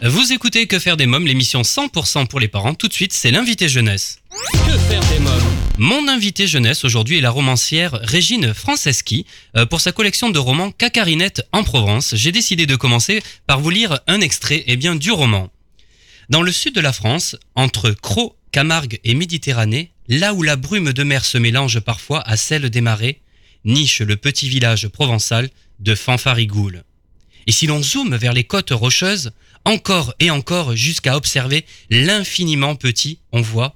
Vous écoutez Que Faire Des Mômes, l'émission 100% pour les parents. Tout de suite, c'est l'invité jeunesse. Que Faire Des Mômes. Mon invité jeunesse aujourd'hui est la romancière Régine Franceschi. Pour sa collection de romans Cacarinette en Provence, j'ai décidé de commencer par vous lire un extrait du roman. Dans le sud de la France, entre Croc, Camargue et Méditerranée, là où la brume de mer se mélange parfois à celle des marais, niche le petit village provençal de Fanfarigoule. Et si l'on zoome vers les côtes rocheuses, encore et encore jusqu'à observer l'infiniment petit, on voit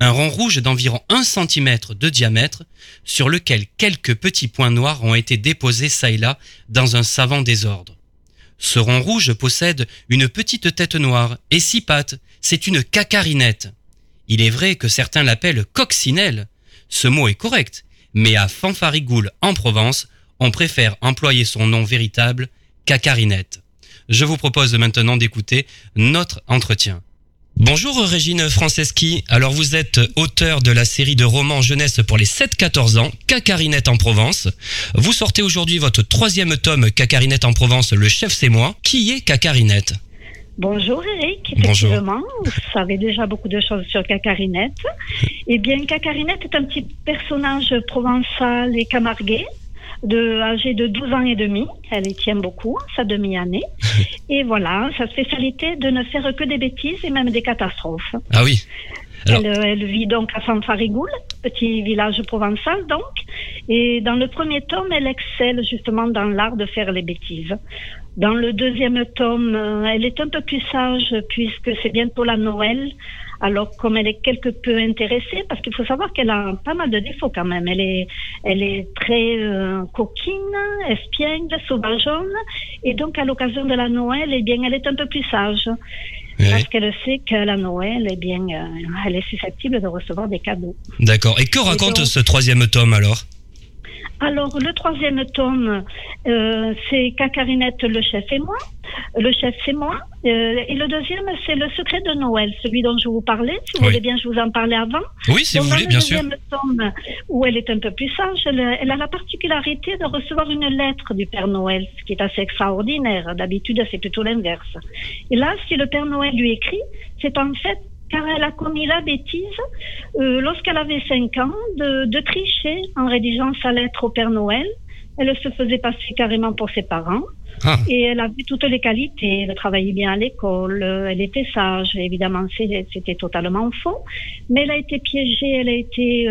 un rond rouge d'environ 1 cm de diamètre sur lequel quelques petits points noirs ont été déposés çà et là dans un savant désordre. Ce rond rouge possède une petite tête noire et 6 pattes, c'est une cacarinette. Il est vrai que certains l'appellent coccinelle, ce mot est correct, mais à Fanfarigoule en Provence, on préfère employer son nom véritable, cacarinette. Je vous propose maintenant d'écouter notre entretien. Bonjour Régine Franceschi, alors vous êtes auteure de la série de romans jeunesse pour les 7-14 ans, Cacarinette en Provence. Vous sortez aujourd'hui votre 3e tome, Cacarinette en Provence, le chef c'est moi. Qui est Cacarinette ? Bonjour Eric, effectivement, bonjour. Vous savez déjà beaucoup de choses sur Cacarinette. Eh bien, Cacarinette est un petit personnage provençal et camarguais, âgée de 12 ans et demi. Elle y tient beaucoup, sa demi-année. Et voilà, sa spécialité de ne faire que des bêtises et même des catastrophes. Ah oui. Alors... Elle vit donc à Saint-Farigoul, petit village provençal donc. Et dans le 1er tome, elle excelle justement dans l'art de faire les bêtises. Dans le 2e tome, elle est un peu plus sage puisque c'est bientôt la Noël. Alors, comme elle est quelque peu intéressée, parce qu'il faut savoir qu'elle a pas mal de défauts quand même. Elle est très coquine, espiègle, sauvageonne. Et donc, à l'occasion de la Noël, eh bien, elle est un peu plus sage. Oui. Parce qu'elle sait qu'à la Noël, eh bien, elle est susceptible de recevoir des cadeaux. D'accord. Et que raconte ce 3e tome alors ? Alors, le 3e tome, c'est Cacarinette, le chef et moi. Le chef, c'est moi. Et le 2e, c'est le secret de Noël, celui dont je vous parlais. Si vous voulez bien, je vous en parlais avant. Oui, si vous voulez, bien sûr. Dans le 2e tome, où elle est un peu plus sage, elle a la particularité de recevoir une lettre du Père Noël, ce qui est assez extraordinaire. D'habitude, c'est plutôt l'inverse. Et là, si le Père Noël lui écrit, c'est en fait... car elle a commis la bêtise, lorsqu'elle avait 5 ans, de tricher en rédigeant sa lettre au Père Noël. Elle se faisait passer carrément pour ses parents. Ah. Et elle avait toutes les qualités. Elle travaillait bien à l'école, elle était sage. Évidemment, c'était totalement faux. Mais elle a été piégée, elle a été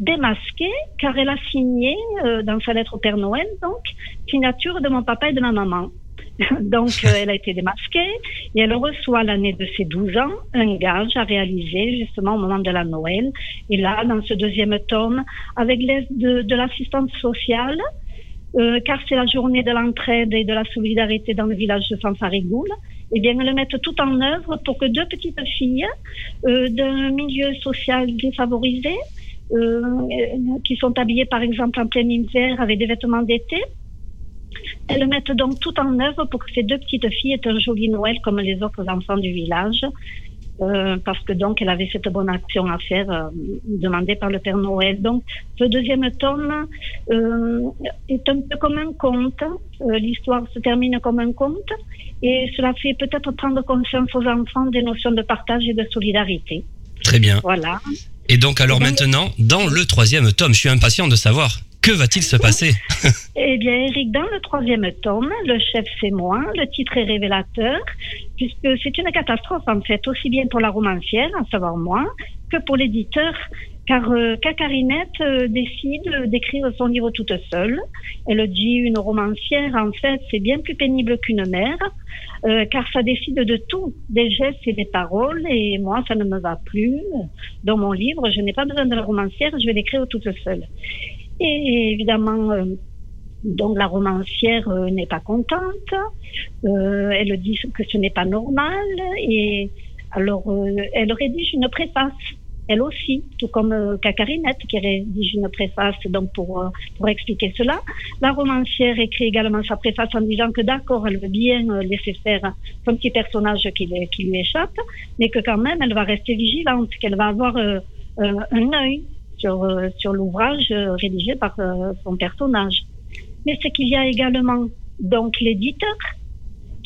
démasquée, car elle a signé dans sa lettre au Père Noël, donc, signature de mon papa et de ma maman. Donc, elle a été démasquée et elle reçoit l'année de ses 12 ans un gage à réaliser justement au moment de la Noël. Et là, dans ce 2e tome, avec l'aide de l'assistante sociale, car c'est la journée de l'entraide et de la solidarité dans le village de Fanfarigoule, eh bien, elles mettent tout en œuvre pour que 2 petites filles d'un milieu social défavorisé, qui sont habillées par exemple en plein hiver avec des vêtements d'été, elles mettent donc tout en œuvre pour que ces 2 petites filles aient un joli Noël comme les autres enfants du village, parce que donc elle avait cette bonne action à faire demandée par le Père Noël. Donc ce 2e tome est un peu comme un conte, l'histoire se termine comme un conte et cela fait peut-être prendre conscience aux enfants des notions de partage et de solidarité. Très bien. Voilà. Et donc alors maintenant, dans le 3e tome, je suis impatient de savoir... que va-t-il se passer ? Eh bien, Eric, dans le 3e tome, le chef c'est moi, le titre est révélateur, puisque c'est une catastrophe en fait, aussi bien pour la romancière, à savoir moi, que pour l'éditeur, car Cacarinette décide d'écrire son livre toute seule. Elle dit une romancière, en fait, c'est bien plus pénible qu'une mère, car ça décide de tout, des gestes et des paroles, et moi, ça ne me va plus. Dans mon livre, je n'ai pas besoin de la romancière, je vais l'écrire toute seule. Et évidemment, donc la romancière n'est pas contente, elle dit que ce n'est pas normal, et alors elle rédige une préface, elle aussi, tout comme Cacarinette qui rédige une préface donc pour expliquer cela. La romancière écrit également sa préface en disant que d'accord, elle veut bien laisser faire son petit personnage qui lui échappe, mais que quand même elle va rester vigilante, qu'elle va avoir un œil sur l'ouvrage rédigé par son personnage. Mais c'est qu'il y a également donc l'éditeur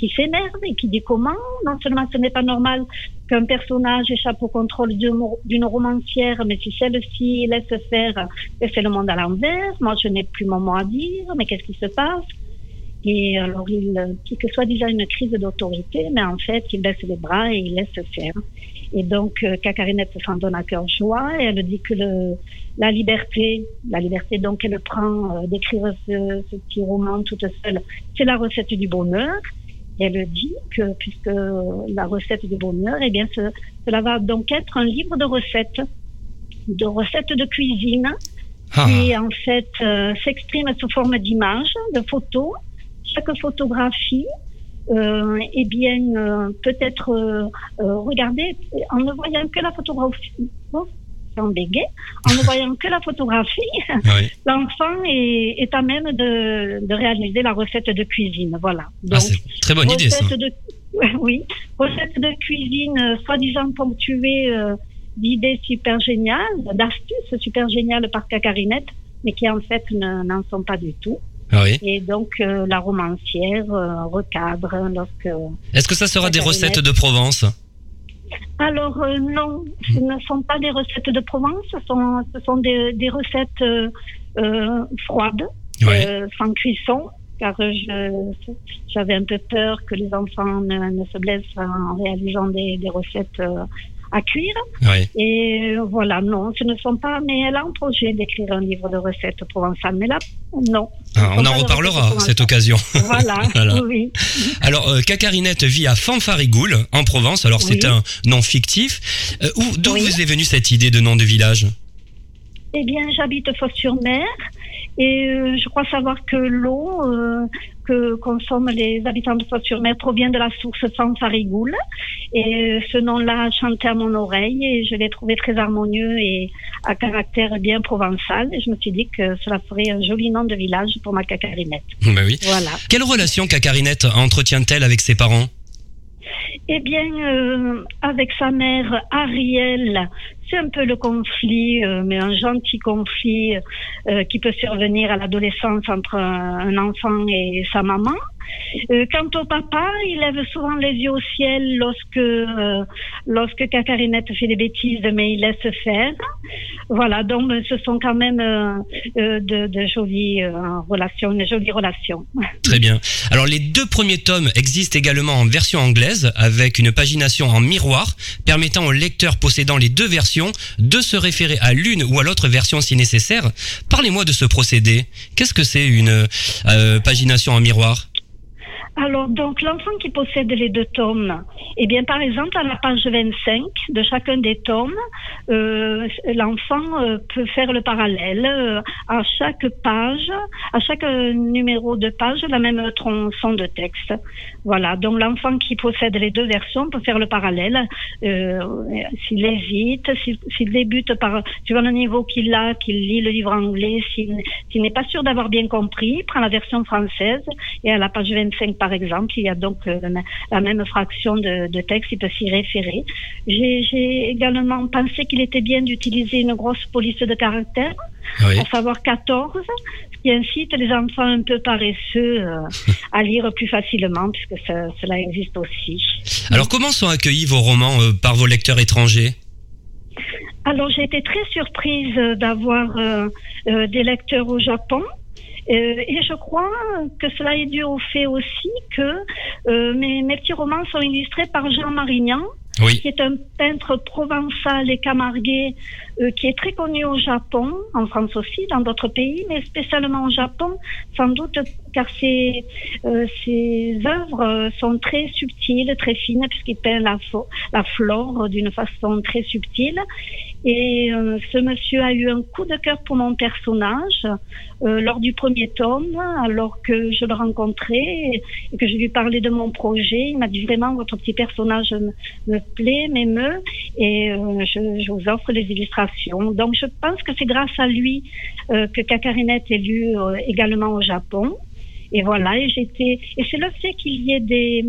qui s'énerve et qui dit comment, non seulement ce n'est pas normal qu'un personnage échappe au contrôle d'une romancière, mais si celle-ci laisse faire, elle fait le monde à l'envers, moi je n'ai plus mon mot à dire, mais qu'est-ce qui se passe? Et alors il pique soi-disant une crise d'autorité, mais en fait il baisse les bras et il laisse faire. Et donc Cacarinette s'en donne à cœur joie et elle dit que la liberté donc elle prend d'écrire ce petit roman toute seule, c'est la recette du bonheur. Et elle dit que puisque la recette du bonheur, eh bien cela va donc être un livre de recettes de cuisine qui en fait s'exprime sous forme d'images, de photos. Chaque photographie, peut-être regarder en ne voyant que la photographie, oui. L'enfant est à même de réaliser la recette de cuisine. Voilà. Donc, c'est une très bonne idée, ça. Oui, recette de cuisine, soi-disant ponctuée d'idées super géniales, d'astuces super géniales par Cacarinette, mais qui en fait n'en sont pas du tout. Ah oui. Et donc la romancière recadre lorsque. Est-ce que ça sera des recettes de Provence ? Alors non, ce ne sont pas des recettes de Provence, ce sont des recettes froides, ouais. Sans cuisson, car j'avais un peu peur que les enfants ne se blessent en réalisant des recettes à cuire. Oui. Et voilà, non, ce ne sont pas... Mais elle a un projet d'écrire un livre de recettes provençales, mais là, non. Ah, on en reparlera, cette occasion. Voilà, voilà. Oui. Alors, Cacarinette vit à Fanfarigoule, en Provence. Alors, oui. C'est un nom fictif. D'où vous est venue cette idée de nom de village ? Eh bien, j'habite Fos-sur-Mer et je crois savoir que l'eau que consomment les habitants de Fos-sur-Mer provient de la source Saint-Farigoul. Et ce nom-là a chanté à mon oreille et je l'ai trouvé très harmonieux et à caractère bien provençal. Et je me suis dit que cela ferait un joli nom de village pour ma Cacarinette. Ben oui. Voilà. Quelle relation Cacarinette entretient-elle avec ses parents ? Eh bien, avec sa mère Arielle, c'est un peu le conflit, mais un gentil conflit qui peut survenir à l'adolescence entre un enfant et sa maman. Quant au papa, il lève souvent les yeux au ciel lorsque Cacarinette fait des bêtises, mais il laisse faire. Voilà, donc ce sont quand même de jolies relations, une jolie relation. Très bien. Alors les deux premiers tomes existent également en version anglaise, avec une pagination en miroir, permettant aux lecteurs possédant les deux versions de se référer à l'une ou à l'autre version si nécessaire. Parlez-moi de ce procédé. Qu'est-ce que c'est une pagination en miroir ? Alors, donc, l'enfant qui possède les deux tomes, eh bien, par exemple, à la page 25 de chacun des tomes, l'enfant peut faire le parallèle. À chaque page, à chaque numéro de page, la même tronçon de texte. Voilà, donc l'enfant qui possède les deux versions peut faire le parallèle. S'il hésite, s'il débute par, tu vois le niveau qu'il a, qu'il lit le livre anglais, s'il n'est pas sûr d'avoir bien compris, prend la version française et à la page 25, par exemple, il y a donc la même fraction de texte, il peut s'y référer. J'ai également pensé qu'il était bien d'utiliser une grosse police de caractères, oui. À savoir 14, ce qui incite les enfants un peu paresseux à lire plus facilement, puisque cela existe aussi. Alors, comment sont accueillis vos romans par vos lecteurs étrangers ? Alors, j'ai été très surprise d'avoir des lecteurs au Japon. Et je crois que cela est dû au fait aussi que mes petits romans sont illustrés par Jean Marignan, oui. Qui est un peintre provençal et camarguais qui est très connu au Japon, en France aussi, dans d'autres pays, mais spécialement au Japon, sans doute car ses œuvres sont très subtiles, très fines, puisqu'il peint la flore d'une façon très subtile. Et ce monsieur a eu un coup de cœur pour mon personnage lors du premier tome, alors que je le rencontrais et que je lui parlais de mon projet. Il m'a dit vraiment, votre petit personnage me plaît, m'émeut, et je vous offre les illustrations. Donc je pense que c'est grâce à lui que Cacarinette est lue également au Japon. Et voilà, et c'est le fait qu'il y ait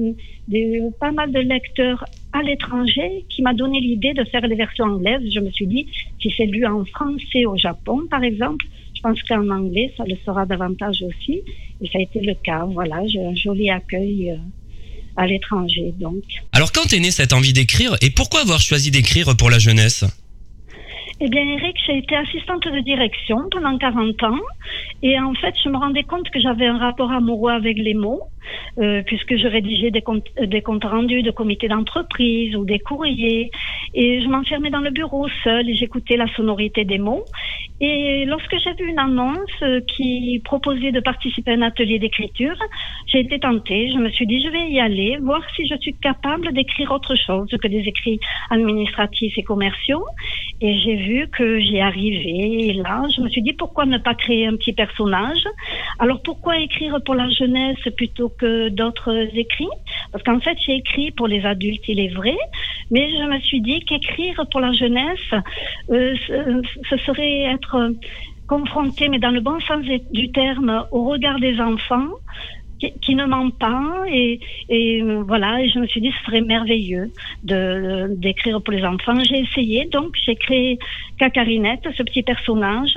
pas mal de lecteurs à l'étranger qui m'a donné l'idée de faire les versions anglaises. Je me suis dit, si c'est lu en français au Japon, par exemple, je pense qu'en anglais, ça le sera davantage aussi. Et ça a été le cas. Voilà, j'ai un joli accueil à l'étranger. Donc. Alors, quand est née cette envie d'écrire et pourquoi avoir choisi d'écrire pour la jeunesse ? Eh bien, Eric, j'ai été assistante de direction pendant 40 ans et en fait, je me rendais compte que j'avais un rapport amoureux avec les mots puisque je rédigeais des comptes rendus de comités d'entreprise ou des courriers et je m'enfermais dans le bureau seule et j'écoutais la sonorité des mots. Et lorsque j'ai vu une annonce qui proposait de participer à un atelier d'écriture, j'ai été tentée. Je me suis dit, je vais y aller, voir si je suis capable d'écrire autre chose que des écrits administratifs et commerciaux. Et j'ai vu que j'y arrivais. Et là, je me suis dit, pourquoi ne pas créer un petit personnage ? Alors, pourquoi écrire pour la jeunesse plutôt que d'autres écrits ? Parce qu'en fait, j'ai écrit pour les adultes, il est vrai. Mais je me suis dit qu'écrire pour la jeunesse, ce serait être confronté, mais dans le bon sens du terme, au regard des enfants qui ne mentent pas. Et voilà, et je me suis dit, ce serait merveilleux d'écrire pour les enfants. J'ai essayé, donc j'ai créé Cacarinette, ce petit personnage,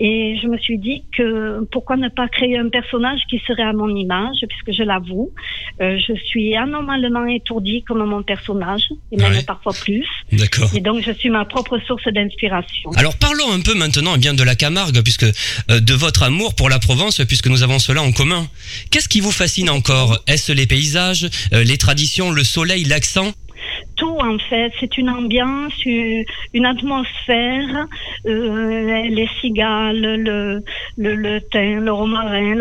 et je me suis dit que pourquoi ne pas créer un personnage qui serait à mon image, puisque je l'avoue, je suis anormalement étourdie comme mon personnage, et même parfois plus. D'accord. Et donc je suis ma propre source d'inspiration. Alors parlons un peu maintenant bien de la Camargue, puisque de votre amour pour la Provence, puisque nous avons cela en commun. Qu'est-ce qui vous fascine encore ? Est-ce les paysages, les traditions, le soleil, l'accent ? Tout en fait, c'est une ambiance, une atmosphère, les cigales, le thym, le romarin,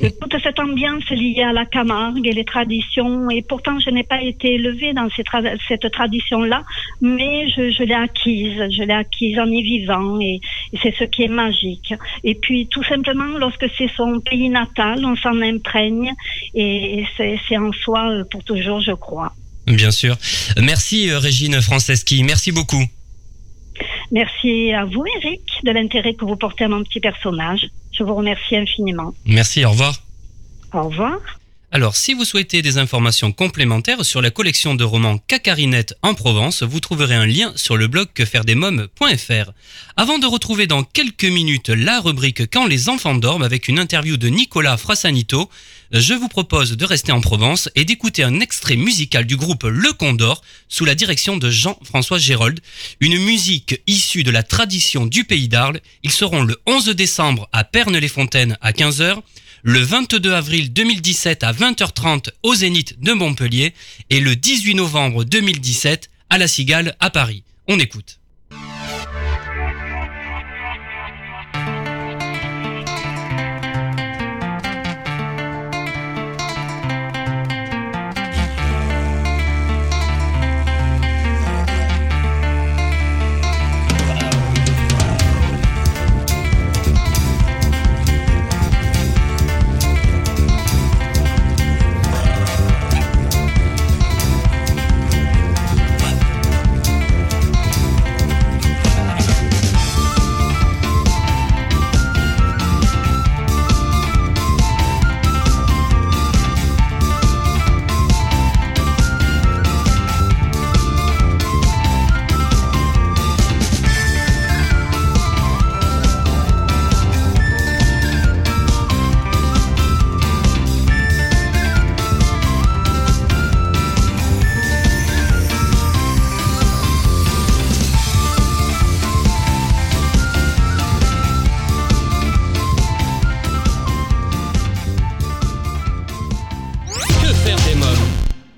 toute cette ambiance liée à la Camargue et les traditions. Et pourtant, je n'ai pas été élevée dans cette tradition-là, mais je l'ai acquise. Je l'ai acquise en y vivant et c'est ce qui est magique. Et puis, tout simplement, lorsque c'est son pays natal, on s'en imprègne et c'est en soi pour toujours, je crois. Bien sûr. Merci Régine Franceschi, merci beaucoup. Merci à vous Eric, de l'intérêt que vous portez à mon petit personnage. Je vous remercie infiniment. Merci, au revoir. Au revoir. Alors, si vous souhaitez des informations complémentaires sur la collection de romans Cacarinette en Provence, vous trouverez un lien sur le blog quefairedesmômes.fr. Avant de retrouver dans quelques minutes la rubrique Quand les enfants dorment avec une interview de Nicolas Frassanito, je vous propose de rester en Provence et d'écouter un extrait musical du groupe Le Condor sous la direction de Jean-François Gérald. Une musique issue de la tradition du Pays d'Arles. Ils seront le 11 décembre à Pernes-les-Fontaines à 15h. Le 22 avril 2017 à 20h30 au Zénith de Montpellier et le 18 novembre 2017 à La Cigale à Paris. On écoute.